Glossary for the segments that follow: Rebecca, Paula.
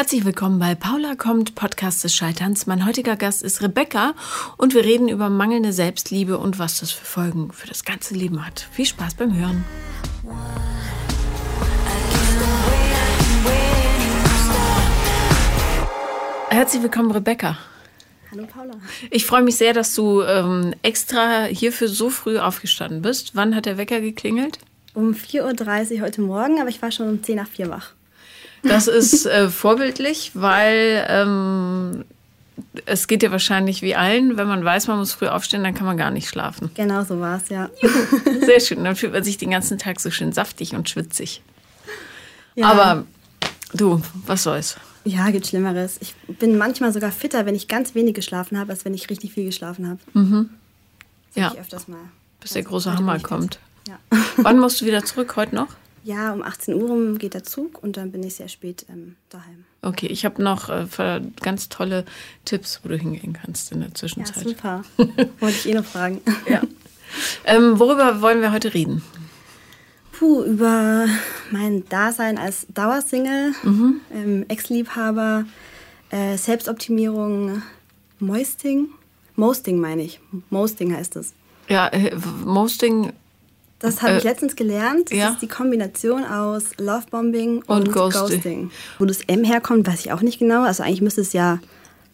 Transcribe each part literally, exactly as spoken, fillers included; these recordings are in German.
Herzlich willkommen bei Paula kommt, Podcast des Scheiterns. Mein heutiger Gast ist Rebecca und wir reden über mangelnde Selbstliebe und was das für Folgen für das ganze Leben hat. Viel Spaß beim Hören. Herzlich willkommen, Rebecca. Hallo Paula. Ich freue mich sehr, dass du ähm, extra hierfür so früh aufgestanden bist. Wann hat der Wecker geklingelt? Um vier Uhr dreißig heute Morgen, aber ich war schon um zehn nach vier wach. Das ist äh, vorbildlich, weil ähm, es geht ja wahrscheinlich wie allen, wenn man weiß, man muss früh aufstehen, dann kann man gar nicht schlafen. Genau so war es, ja. Juhu. Sehr schön, dann fühlt man sich den ganzen Tag so schön saftig und schwitzig. Ja. Aber du, was soll's? Ja, gibt Schlimmeres. Ich bin manchmal sogar fitter, wenn ich ganz wenig geschlafen habe, als wenn ich richtig viel geschlafen habe. Mhm. Das ja. Ich öfters mal. Bis der große Hammer kommt. Ja. Wann musst du wieder zurück? Heute noch? Ja, um achtzehn Uhr geht der Zug und dann bin ich sehr spät ähm, daheim. Okay, ich habe noch äh, ganz tolle Tipps, wo du hingehen kannst in der Zwischenzeit. Ja, super. Wollte ich eh noch fragen. Ja. Ähm, worüber wollen wir heute reden? Puh, über mein Dasein als Dauersingle, mhm. ähm, Ex-Liebhaber, äh, Selbstoptimierung, Moisting. Moisting meine ich. Moisting heißt es. Ja, äh, Moisting. Das habe ich äh, letztens gelernt. Das ja. ist die Kombination aus Lovebombing und, und Ghosting. Ghosting. Wo das M herkommt, weiß ich auch nicht genau. Also eigentlich müsste es ja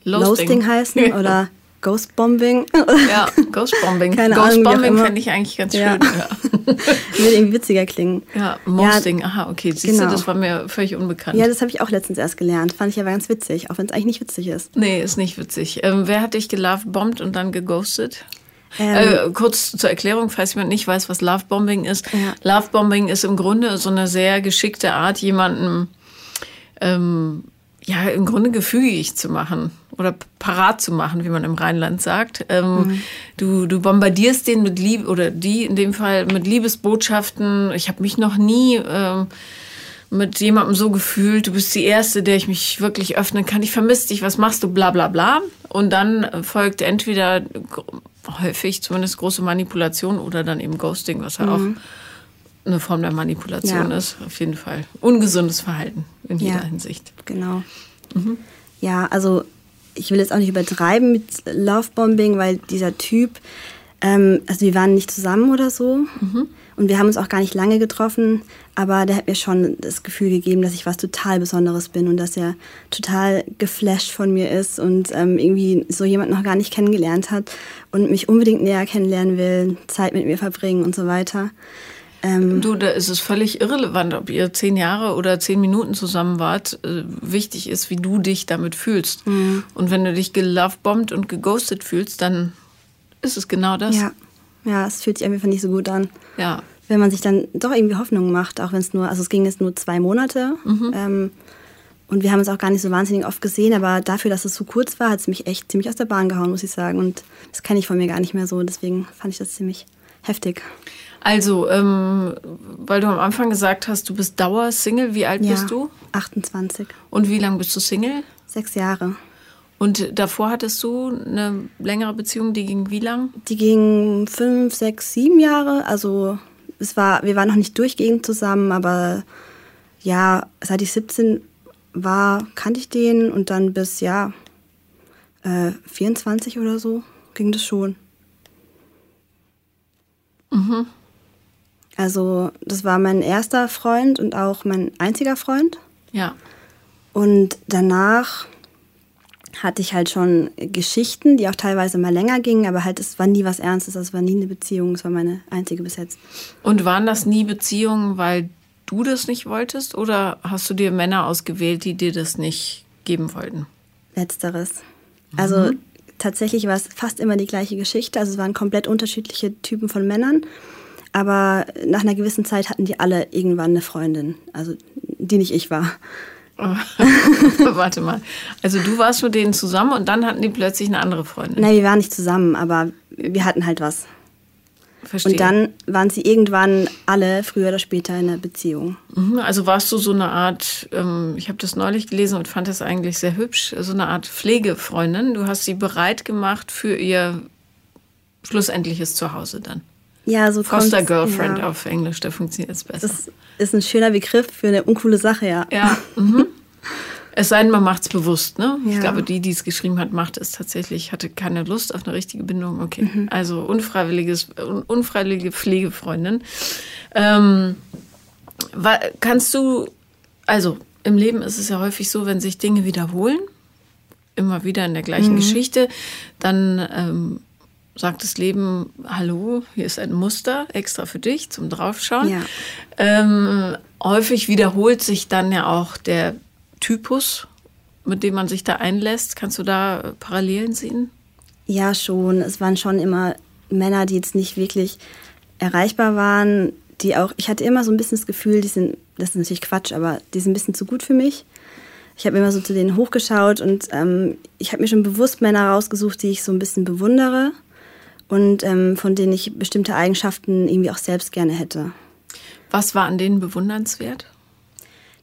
Ghosting heißen ja. oder Ghostbombing. Ja, Ghostbombing. Keine Ghostbombing fände ich eigentlich ganz ja. schön. Ja. Würde irgendwie witziger klingen. Ja, Ghosting. Ja, aha, okay. Siehst genau. du, das war mir völlig unbekannt. Ja, das habe ich auch letztens erst gelernt. Fand ich aber ganz witzig, auch wenn es eigentlich nicht witzig ist. Nee, ist nicht witzig. Ähm, wer hat dich gelovebombt und dann geghostet? Ähm, äh, kurz zur Erklärung, falls jemand nicht weiß, was Lovebombing ist. Ja. Lovebombing ist im Grunde so eine sehr geschickte Art, jemanden ähm, ja im Grunde gefügig zu machen oder parat zu machen, wie man im Rheinland sagt. Ähm, mhm. du, du bombardierst den mit Liebe oder die in dem Fall mit Liebesbotschaften. Ich habe mich noch nie ähm, mit jemandem so gefühlt, du bist die Erste, der ich mich wirklich öffnen kann, ich vermisse dich, was machst du, bla bla bla. Und dann folgt entweder häufig zumindest große Manipulation oder dann eben Ghosting, was ja mhm. auch eine Form der Manipulation ja. ist, auf jeden Fall. Ungesundes Verhalten in jeder ja, Hinsicht. Genau. Mhm. Ja, also ich will jetzt auch nicht übertreiben mit Lovebombing, weil dieser Typ, ähm, also wir waren nicht zusammen oder so, mhm. und wir haben uns auch gar nicht lange getroffen, aber der hat mir schon das Gefühl gegeben, dass ich was total Besonderes bin und dass er total geflasht von mir ist und ähm, irgendwie so jemand noch gar nicht kennengelernt hat und mich unbedingt näher kennenlernen will, Zeit mit mir verbringen und so weiter. Ähm, du, da ist es völlig irrelevant, ob ihr zehn Jahre oder zehn Minuten zusammen wart. Äh, wichtig ist, wie du dich damit fühlst. Mhm. Und wenn du dich gelovebombt und geghostet fühlst, dann ist es genau das. Ja. Ja, es fühlt sich einfach nicht so gut an. Ja. Wenn man sich dann doch irgendwie Hoffnung macht, auch wenn es nur, also es ging jetzt nur zwei Monate. Mhm. Ähm, und wir haben uns auch gar nicht so wahnsinnig oft gesehen, aber dafür, dass es so kurz war, hat es mich echt ziemlich aus der Bahn gehauen, muss ich sagen. Und das kenne ich von mir gar nicht mehr so, deswegen fand ich das ziemlich heftig. Also, ähm, weil du am Anfang gesagt hast, du bist Dauersingle, wie alt ja, bist du? achtundzwanzig. Und wie lange bist du Single? Sechs Jahre. Und davor hattest du eine längere Beziehung, die ging wie lang? Die ging fünf, sechs, sieben Jahre. Also es war, wir waren noch nicht durchgehend zusammen, aber ja, seit ich siebzehn war, kannte ich den und dann bis ja äh, vierundzwanzig oder so ging das schon. Mhm. Also das war mein erster Freund und auch mein einziger Freund. Ja. Und danach hatte ich halt schon Geschichten, die auch teilweise mal länger gingen, aber halt, es war nie was Ernstes, es war nie eine Beziehung, es war meine einzige bis jetzt. Und waren das nie Beziehungen, weil du das nicht wolltest oder hast du dir Männer ausgewählt, die dir das nicht geben wollten? Letzteres. Also mhm. tatsächlich war es fast immer die gleiche Geschichte, also es waren komplett unterschiedliche Typen von Männern, aber nach einer gewissen Zeit hatten die alle irgendwann eine Freundin, also die nicht ich war. Warte mal. Also du warst mit denen zusammen und dann hatten die plötzlich eine andere Freundin. Nein, wir waren nicht zusammen, aber wir hatten halt was. Verstehe. Und dann waren sie irgendwann alle früher oder später in einer Beziehung. Also warst du so eine Art, ich habe das neulich gelesen und fand das eigentlich sehr hübsch, so eine Art Pflegefreundin. Du hast sie bereit gemacht für ihr schlussendliches Zuhause dann. Ja, so Foster Girlfriend ja. auf Englisch, da funktioniert es besser. Das ist ein schöner Begriff für eine uncoole Sache, ja. Ja, mhm. Es sei denn, man macht es bewusst, ne? Ja. Ich glaube, die, die es geschrieben hat, macht es tatsächlich, hatte keine Lust auf eine richtige Bindung. Okay, mhm. Also unfreiwilliges, unfreiwillige Pflegefreundin. Ähm, kannst du, also im Leben ist es ja häufig so, wenn sich Dinge wiederholen, immer wieder in der gleichen mhm. Geschichte, dann ähm, sagt das Leben, hallo, hier ist ein Muster extra für dich zum Draufschauen. Ja. Ähm, häufig wiederholt sich dann ja auch der Typus, mit dem man sich da einlässt. Kannst du da Parallelen sehen? Ja, schon. Es waren schon immer Männer, die jetzt nicht wirklich erreichbar waren, die auch, ich hatte immer so ein bisschen das Gefühl, die sind, das ist natürlich Quatsch, aber die sind ein bisschen zu gut für mich. Ich habe immer so zu denen hochgeschaut und ähm, ich habe mir schon bewusst Männer rausgesucht, die ich so ein bisschen bewundere und ähm, von denen ich bestimmte Eigenschaften irgendwie auch selbst gerne hätte. Was war an denen bewundernswert?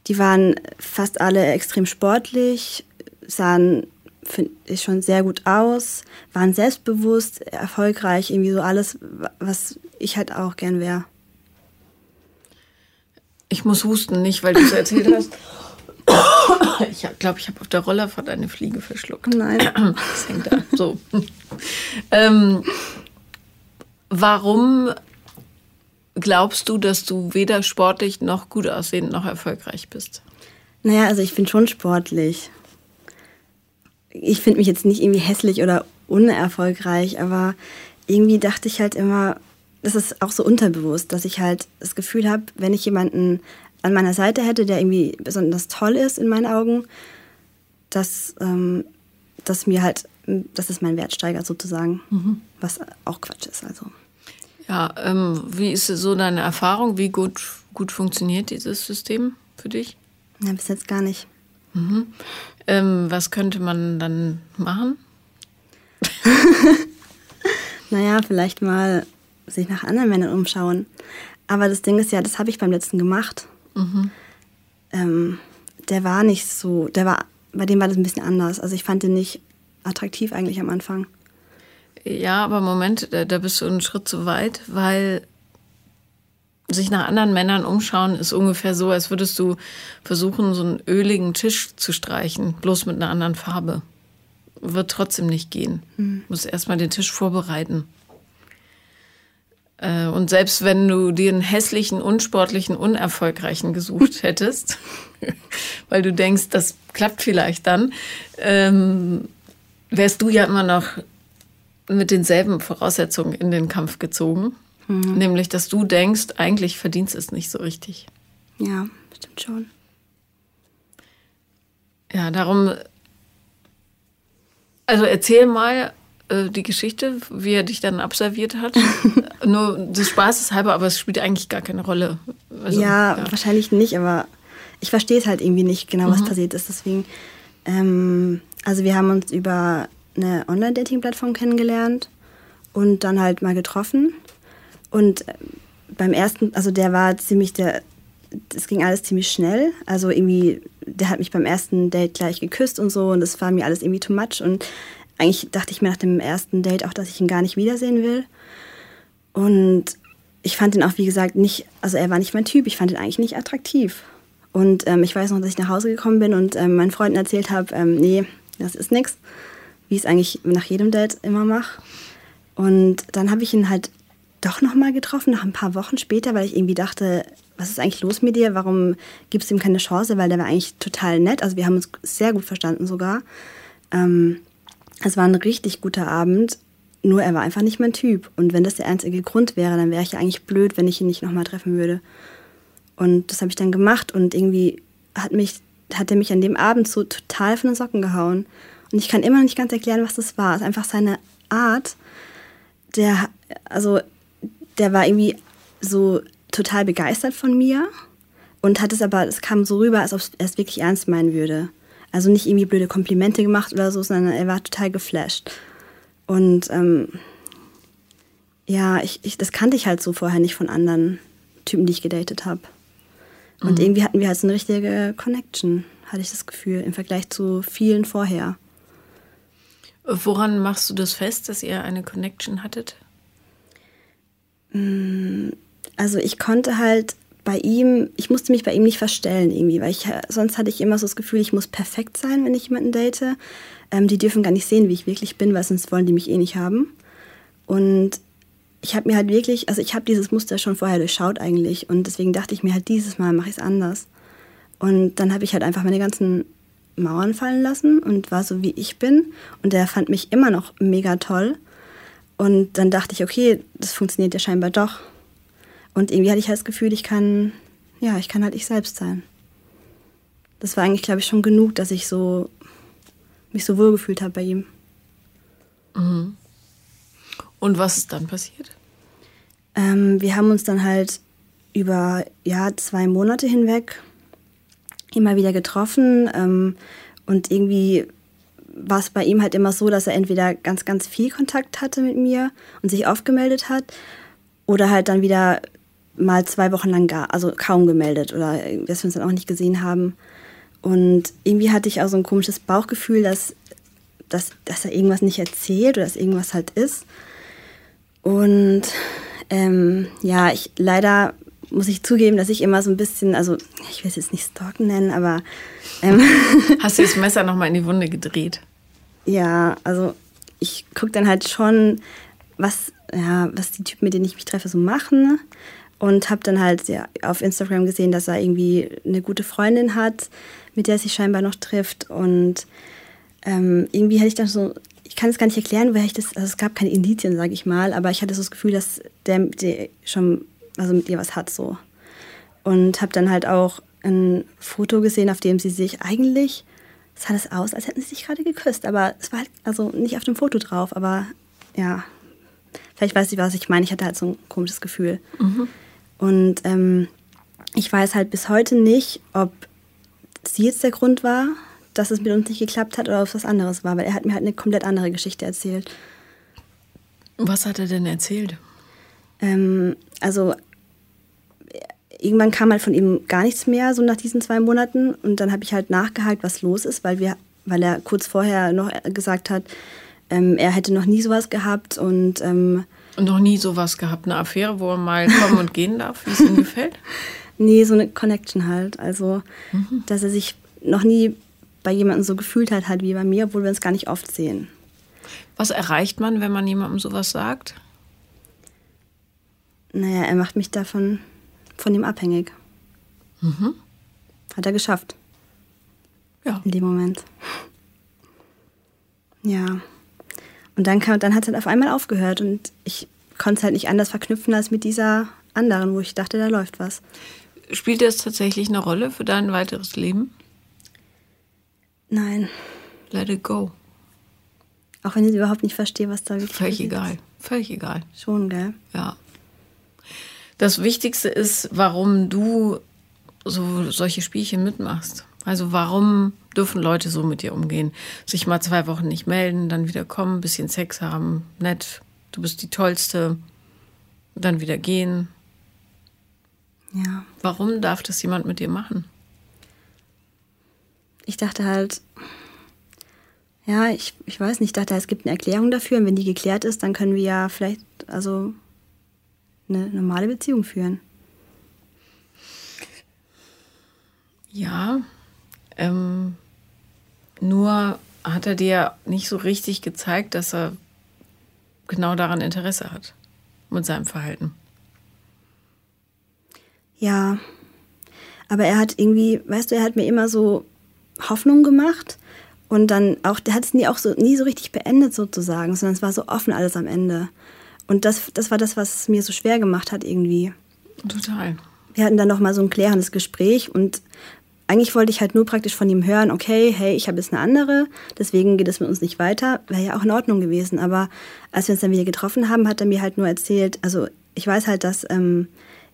Die waren fast alle extrem sportlich, sahen, finde ich, schon sehr gut aus, waren selbstbewusst, erfolgreich, irgendwie so alles, was ich halt auch gern wäre. Ich muss husten, nicht, weil du es erzählt hast. Ich glaube, ich habe auf der Rollerfahrt eine Fliege verschluckt. Nein. Das hängt da. So. ähm, warum glaubst du, dass du weder sportlich noch gut aussehend noch erfolgreich bist? Naja, also ich bin schon sportlich. Ich finde mich jetzt nicht irgendwie hässlich oder unerfolgreich, aber irgendwie dachte ich halt immer, das ist auch so unterbewusst, dass ich halt das Gefühl habe, wenn ich jemanden an meiner Seite hätte, der irgendwie besonders toll ist in meinen Augen, dass, ähm, dass mir halt, dass es mein Wert steigert sozusagen, mhm. was auch Quatsch ist also. Ja, ähm, wie ist so deine Erfahrung? Wie gut, gut funktioniert dieses System für dich? Ja, bis jetzt gar nicht. Mhm. Ähm, was könnte man dann machen? Naja, vielleicht mal sich nach anderen Männern umschauen. Aber das Ding ist ja, das habe ich beim letzten gemacht. Mhm. Ähm, der war nicht so, der war, bei dem war das ein bisschen anders. Also ich fand den nicht attraktiv eigentlich am Anfang. Ja, aber Moment, da, da bist du einen Schritt zu weit, weil sich nach anderen Männern umschauen ist ungefähr so, als würdest du versuchen, so einen öligen Tisch zu streichen, bloß mit einer anderen Farbe. Wird trotzdem nicht gehen. Mhm. Du musst erstmal den Tisch vorbereiten. Und selbst wenn du dir einen hässlichen, unsportlichen, unerfolgreichen gesucht hättest, weil du denkst, das klappt vielleicht dann, ähm, wärst du ja immer noch mit denselben Voraussetzungen in den Kampf gezogen. Mhm. Nämlich, dass du denkst, eigentlich verdienst es nicht so richtig. Ja, stimmt schon. Ja, darum, also erzähl mal, die Geschichte, wie er dich dann abserviert hat. Nur des Spaßes halber, aber es spielt eigentlich gar keine Rolle. Also, ja, ja, wahrscheinlich nicht, aber ich verstehe es halt irgendwie nicht genau, was mhm. passiert ist. Deswegen, ähm, also wir haben uns über eine Online-Dating-Plattform kennengelernt und dann halt mal getroffen. Und beim ersten, also der war ziemlich, der, es ging alles ziemlich schnell. Also irgendwie, der hat mich beim ersten Date gleich geküsst und so und das war mir alles irgendwie too much und eigentlich dachte ich mir nach dem ersten Date auch, dass ich ihn gar nicht wiedersehen will. Und ich fand ihn auch, wie gesagt, nicht, also er war nicht mein Typ, ich fand ihn eigentlich nicht attraktiv. Und ähm, ich weiß noch, dass ich nach Hause gekommen bin und ähm, meinen Freunden erzählt habe, ähm, nee, das ist nix, wie ich es eigentlich nach jedem Date immer mache. Und dann habe ich ihn halt doch nochmal getroffen, nach ein paar Wochen später, weil ich irgendwie dachte, was ist eigentlich los mit dir, warum gibst du ihm keine Chance, weil der war eigentlich total nett, also wir haben uns sehr gut verstanden sogar. Ähm, Es war ein richtig guter Abend, nur er war einfach nicht mein Typ. Und wenn das der einzige Grund wäre, dann wäre ich ja eigentlich blöd, wenn ich ihn nicht nochmal treffen würde. Und das habe ich dann gemacht und irgendwie hat, mich, hat er mich an dem Abend so total von den Socken gehauen. Und ich kann immer noch nicht ganz erklären, was das war. Es ist einfach seine Art, der, also, der war irgendwie so total begeistert von mir und hat es aber, es kam so rüber, als ob er es wirklich ernst meinen würde. Also nicht irgendwie blöde Komplimente gemacht oder so, sondern er war total geflasht. Und ähm, ja, ich, ich, das kannte ich halt so vorher nicht von anderen Typen, die ich gedatet habe. Und mhm. irgendwie hatten wir halt so eine richtige Connection, hatte ich das Gefühl, im Vergleich zu vielen vorher. Woran machst du das fest, dass ihr eine Connection hattet? Also ich konnte halt bei ihm, ich musste mich bei ihm nicht verstellen irgendwie, weil ich, sonst hatte ich immer so das Gefühl, ich muss perfekt sein, wenn ich jemanden date. Ähm, die dürfen gar nicht sehen, wie ich wirklich bin, weil sonst wollen die mich eh nicht haben. Und ich habe mir halt wirklich, also ich habe dieses Muster schon vorher durchschaut eigentlich und deswegen dachte ich mir halt, dieses Mal mache ich es anders. Und dann habe ich halt einfach meine ganzen Mauern fallen lassen und war so, wie ich bin. Und der fand mich immer noch mega toll. Und dann dachte ich, okay, das funktioniert ja scheinbar doch. Und irgendwie hatte ich halt das Gefühl, ich kann, ja, ich kann halt ich selbst sein. Das war eigentlich, glaube ich, schon genug, dass ich so, mich so wohl gefühlt habe bei ihm. Mhm. Und was ist dann passiert? Ähm, wir haben uns dann halt über ja, zwei Monate hinweg immer wieder getroffen. Ähm, und irgendwie war es bei ihm halt immer so, dass er entweder ganz, ganz viel Kontakt hatte mit mir und sich oft gemeldet hat oder halt dann wieder mal zwei Wochen lang gar, also kaum gemeldet oder dass wir uns dann auch nicht gesehen haben. Und irgendwie hatte ich auch so ein komisches Bauchgefühl, dass, dass, dass er irgendwas nicht erzählt oder dass irgendwas halt ist. Und ähm, ja, ich leider muss ich zugeben, dass ich immer so ein bisschen, also ich will es jetzt nicht stalken nennen, aber... Ähm, Hast du das Messer nochmal in die Wunde gedreht? Ja, also ich gucke dann halt schon, was... Ja, was die Typen, mit denen ich mich treffe, so machen. Und habe dann halt ja, auf Instagram gesehen, dass er irgendwie eine gute Freundin hat, mit der er sich scheinbar noch trifft. Und ähm, irgendwie hatte ich dann so, ich kann es gar nicht erklären, weil ich das, also es gab keine Indizien, sage ich mal, aber ich hatte so das Gefühl, dass der, der schon, also mit ihr was hat so. Und habe dann halt auch ein Foto gesehen, auf dem sie sich eigentlich, sah das aus, als hätten sie sich gerade geküsst, aber es war halt also nicht auf dem Foto drauf, aber ja... Vielleicht weiß ich, was ich meine. Ich hatte halt so ein komisches Gefühl. Mhm. Und ähm, ich weiß halt bis heute nicht, ob sie jetzt der Grund war, dass es mit uns nicht geklappt hat oder ob es was anderes war. Weil er hat mir halt eine komplett andere Geschichte erzählt. Was hat er denn erzählt? Ähm, also irgendwann kam halt von ihm gar nichts mehr, so nach diesen zwei Monaten. Und dann habe ich halt nachgehakt, was los ist, weil, wir, weil er kurz vorher noch gesagt hat, Ähm, er hätte noch nie sowas gehabt und... Ähm, noch nie sowas gehabt, eine Affäre, wo er mal kommen und gehen darf, wie es ihm gefällt? Nee, so eine Connection halt. Also, mhm. dass er sich noch nie bei jemandem so gefühlt hat, halt wie bei mir, obwohl wir uns gar nicht oft sehen. Was erreicht man, wenn man jemandem sowas sagt? Naja, er macht mich davon von ihm abhängig. Mhm. Hat er geschafft. Ja. In dem Moment. Ja. Und dann, dann hat es halt auf einmal aufgehört und ich konnte es halt nicht anders verknüpfen als mit dieser anderen, wo ich dachte, da läuft was. Spielt das tatsächlich eine Rolle für dein weiteres Leben? Nein. Let it go. Auch wenn ich überhaupt nicht verstehe, was da wirklich passiert ist. Völlig egal. Völlig egal. Schon, gell? Ja. Das Wichtigste ist, warum du so solche Spielchen mitmachst. Also warum dürfen Leute so mit dir umgehen? Sich mal zwei Wochen nicht melden, dann wieder kommen, ein bisschen Sex haben, nett, du bist die Tollste, dann wieder gehen. Ja. Warum darf das jemand mit dir machen? Ich dachte halt, ja, ich, ich weiß nicht, ich dachte, es gibt eine Erklärung dafür und wenn die geklärt ist, dann können wir ja vielleicht also eine normale Beziehung führen. Ja. Ähm, nur hat er dir nicht so richtig gezeigt, dass er genau daran Interesse hat mit seinem Verhalten. Ja, aber er hat irgendwie, weißt du, er hat mir immer so Hoffnung gemacht und dann auch, der hat es nie, auch so, nie so richtig beendet sozusagen, sondern es war so offen alles am Ende. Und das, das war das, was es mir so schwer gemacht hat irgendwie. Total. Wir hatten dann nochmal so ein klärendes Gespräch und eigentlich wollte ich halt nur praktisch von ihm hören, okay, hey, ich habe jetzt eine andere, deswegen geht es mit uns nicht weiter. Wäre ja auch in Ordnung gewesen. Aber als wir uns dann wieder getroffen haben, hat er mir halt nur erzählt, also ich weiß halt, dass ähm,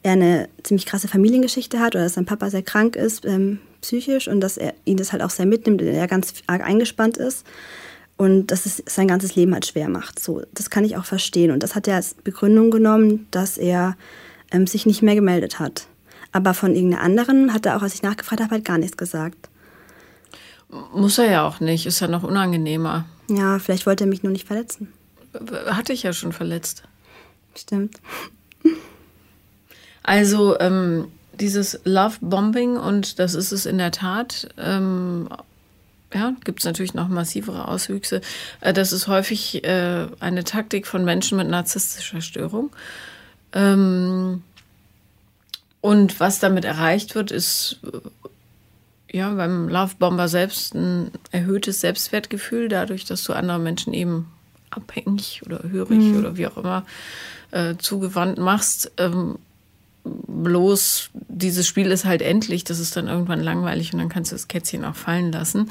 er eine ziemlich krasse Familiengeschichte hat oder dass sein Papa sehr krank ist, ähm, psychisch, und dass er ihn das halt auch sehr mitnimmt und er ganz arg eingespannt ist und dass es sein ganzes Leben halt schwer macht. So, das kann ich auch verstehen. Und das hat er als Begründung genommen, dass er ähm, sich nicht mehr gemeldet hat. Aber von irgendeiner anderen hat er auch, als ich nachgefragt habe, halt gar nichts gesagt. Muss er ja auch nicht, ist ja noch unangenehmer. Ja, vielleicht wollte er mich nur nicht verletzen. Hatte ich ja schon verletzt. Stimmt. Also, ähm, dieses Love-Bombing, und das ist es in der Tat, ähm, ja, gibt es natürlich noch massivere Auswüchse, äh, das ist häufig äh, eine Taktik von Menschen mit narzisstischer Störung. Ähm, und was damit erreicht wird, ist äh, ja beim Love-Bomber selbst ein erhöhtes Selbstwertgefühl, dadurch, dass du andere Menschen eben abhängig oder hörig mhm. oder wie auch immer äh, zugewandt machst. Ähm, bloß dieses Spiel ist halt endlich, das ist dann irgendwann langweilig und dann kannst du das Kätzchen auch fallen lassen.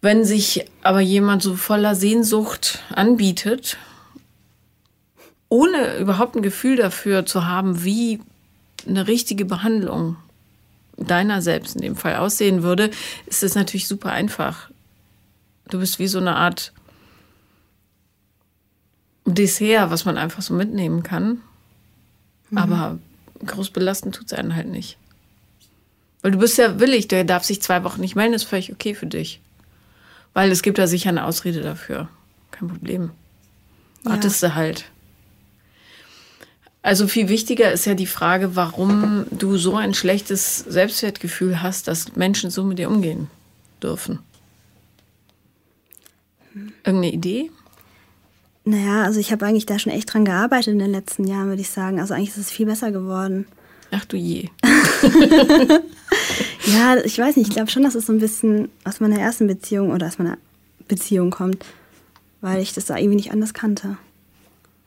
Wenn sich aber jemand so voller Sehnsucht anbietet, ohne überhaupt ein Gefühl dafür zu haben, wie eine richtige Behandlung deiner selbst in dem Fall aussehen würde, ist das natürlich super einfach. Du bist wie so eine Art Dessert, was man einfach so mitnehmen kann. Mhm. Aber groß belastend tut es einen halt nicht. Weil du bist ja willig, der darf sich zwei Wochen nicht melden, ist völlig okay für dich. Weil es gibt ja sicher eine Ausrede dafür. Kein Problem. Wartest ja. du halt. Also viel wichtiger ist ja die Frage, warum du so ein schlechtes Selbstwertgefühl hast, dass Menschen so mit dir umgehen dürfen. Irgendeine Idee? Naja, also ich habe eigentlich da schon echt dran gearbeitet in den letzten Jahren, würde ich sagen. Also eigentlich ist es viel besser geworden. Ach du je. Ja, ich weiß nicht. Ich glaube schon, dass es so ein bisschen aus meiner ersten Beziehung oder aus meiner Beziehung kommt, weil ich das da irgendwie nicht anders kannte.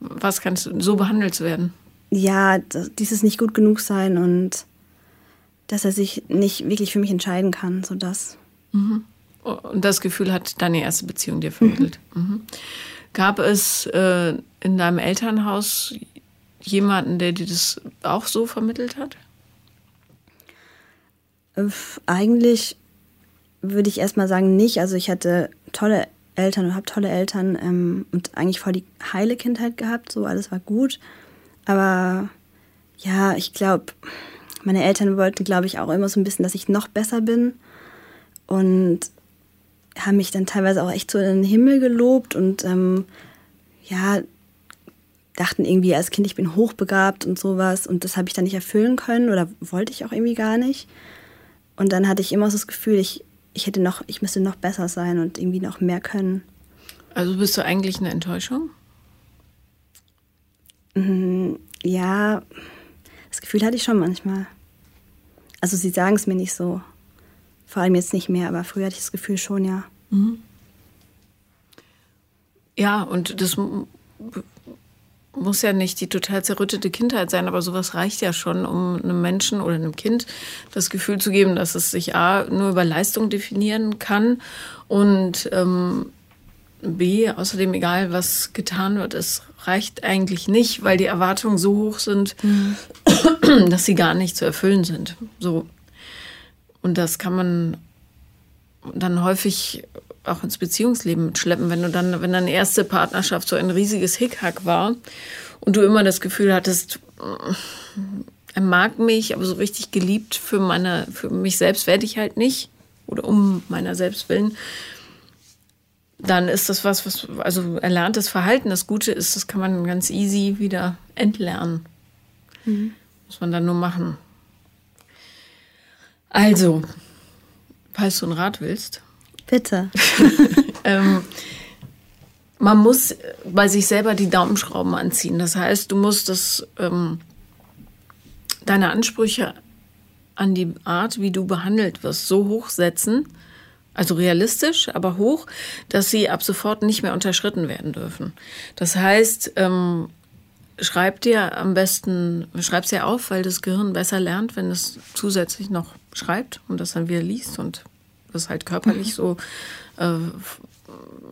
Was kannst du, so behandelt zu werden? Ja, das, dieses nicht gut genug sein und dass er sich nicht wirklich für mich entscheiden kann, so das. Mhm. Und das Gefühl hat deine erste Beziehung dir vermittelt. Mhm. Mhm. Gab es äh, in deinem Elternhaus jemanden, der dir das auch so vermittelt hat? Eigentlich würde ich erstmal sagen, nicht. Also ich hatte tolle Eltern und habe tolle Eltern ähm, und eigentlich voll die heile Kindheit gehabt. So, alles war gut. Aber ja, ich glaube, meine Eltern wollten, glaube ich, auch immer so ein bisschen, dass ich noch besser bin. Und haben mich dann teilweise auch echt so in den Himmel gelobt und ähm, ja, dachten irgendwie als Kind, ich bin hochbegabt und sowas, und das habe ich dann nicht erfüllen können oder wollte ich auch irgendwie gar nicht. Und dann hatte ich immer so das Gefühl, ich, ich hätte noch, ich müsste noch besser sein und irgendwie noch mehr können. Also bist du eigentlich eine Enttäuschung? Mhm, ja, das Gefühl hatte ich schon manchmal. Also sie sagen es mir nicht so. Vor allem jetzt nicht mehr, aber früher hatte ich das Gefühl schon, ja. Mhm. Ja, und das m- muss ja nicht die total zerrüttete Kindheit sein, aber sowas reicht ja schon, um einem Menschen oder einem Kind das Gefühl zu geben, dass es sich A, nur über Leistung definieren kann und ähm, B, außerdem egal, was getan wird, es reicht eigentlich nicht, weil die Erwartungen so hoch sind, mhm. dass sie gar nicht zu erfüllen sind. So. Und das kann man dann häufig auch ins Beziehungsleben mitschleppen, wenn du dann, wenn deine erste Partnerschaft so ein riesiges Hickhack war und du immer das Gefühl hattest, er mag mich, aber so richtig geliebt für meine, für mich selbst werde ich halt nicht oder um meiner selbst willen, dann ist das was, was also erlerntes Verhalten. Das Gute ist, das kann man ganz easy wieder entlernen. Mhm. Muss man dann nur machen. Also, falls du einen Rat willst. Bitte. ähm, man muss bei sich selber die Daumenschrauben anziehen. Das heißt, du musst das, ähm, deine Ansprüche an die Art, wie du behandelt wirst, so hoch setzen, also realistisch, aber hoch, dass sie ab sofort nicht mehr unterschritten werden dürfen. Das heißt, ähm, schreib dir am besten, schreib's dir auf, weil das Gehirn besser lernt, wenn es zusätzlich noch schreibt und das dann wieder liest und das halt körperlich mhm. so äh,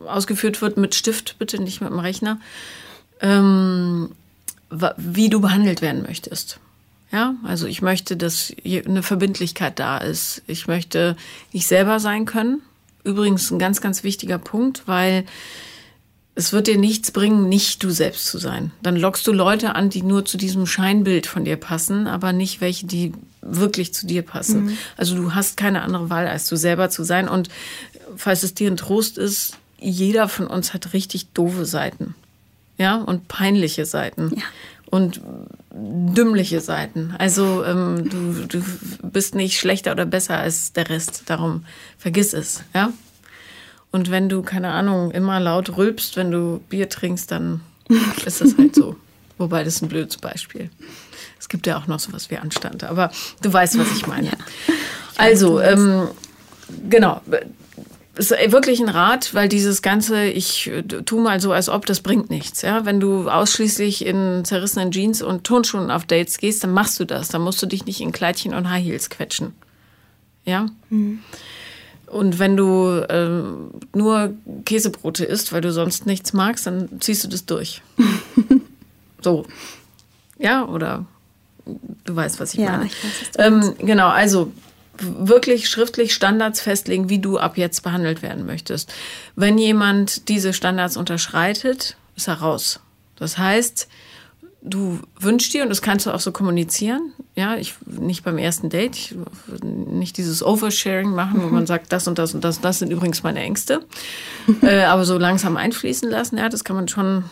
ausgeführt wird mit Stift, bitte nicht mit dem Rechner, ähm, w- wie du behandelt werden möchtest. Ja, also ich möchte, dass eine Verbindlichkeit da ist. Ich möchte ich selber sein können. Übrigens ein ganz, ganz wichtiger Punkt, weil es wird dir nichts bringen, nicht du selbst zu sein. Dann lockst du Leute an, die nur zu diesem Scheinbild von dir passen, aber nicht welche, die wirklich zu dir passen. Mhm. Also du hast keine andere Wahl, als du selber zu sein. Und falls es dir ein Trost ist, jeder von uns hat richtig doofe Seiten. Ja, und peinliche Seiten. Ja. Und dümmliche Seiten. Also ähm, du, du bist nicht schlechter oder besser als der Rest. Darum vergiss es, ja? Und wenn du, keine Ahnung, immer laut rülpst, wenn du Bier trinkst, dann ist das halt so. Wobei, das ist ein blödes Beispiel. Es gibt ja auch noch sowas wie Anstand. Aber du weißt, was ich meine. Ja. Ich also, weiß, ähm, genau. Ist wirklich ein Rat, weil dieses ganze, ich tu mal so, als ob, das bringt nichts. Ja? Wenn du ausschließlich in zerrissenen Jeans und Turnschuhen auf Dates gehst, dann machst du das. Dann musst du dich nicht in Kleidchen und High Heels quetschen. Ja? Mhm. Und wenn du ähm, nur Käsebrote isst, weil du sonst nichts magst, dann ziehst du das durch. So. Ja, oder du weißt, was ich ja, meine. Ich weiß, was du ähm, genau, also wirklich schriftlich Standards festlegen, wie du ab jetzt behandelt werden möchtest. Wenn jemand diese Standards unterschreitet, ist er raus. Das heißt, du wünschst dir, und das kannst du auch so kommunizieren, ja, ich nicht beim ersten Date, ich, nicht dieses Oversharing machen, wo man sagt, das und das und das und das sind übrigens meine Ängste, äh, aber so langsam einfließen lassen, ja, das kann man schon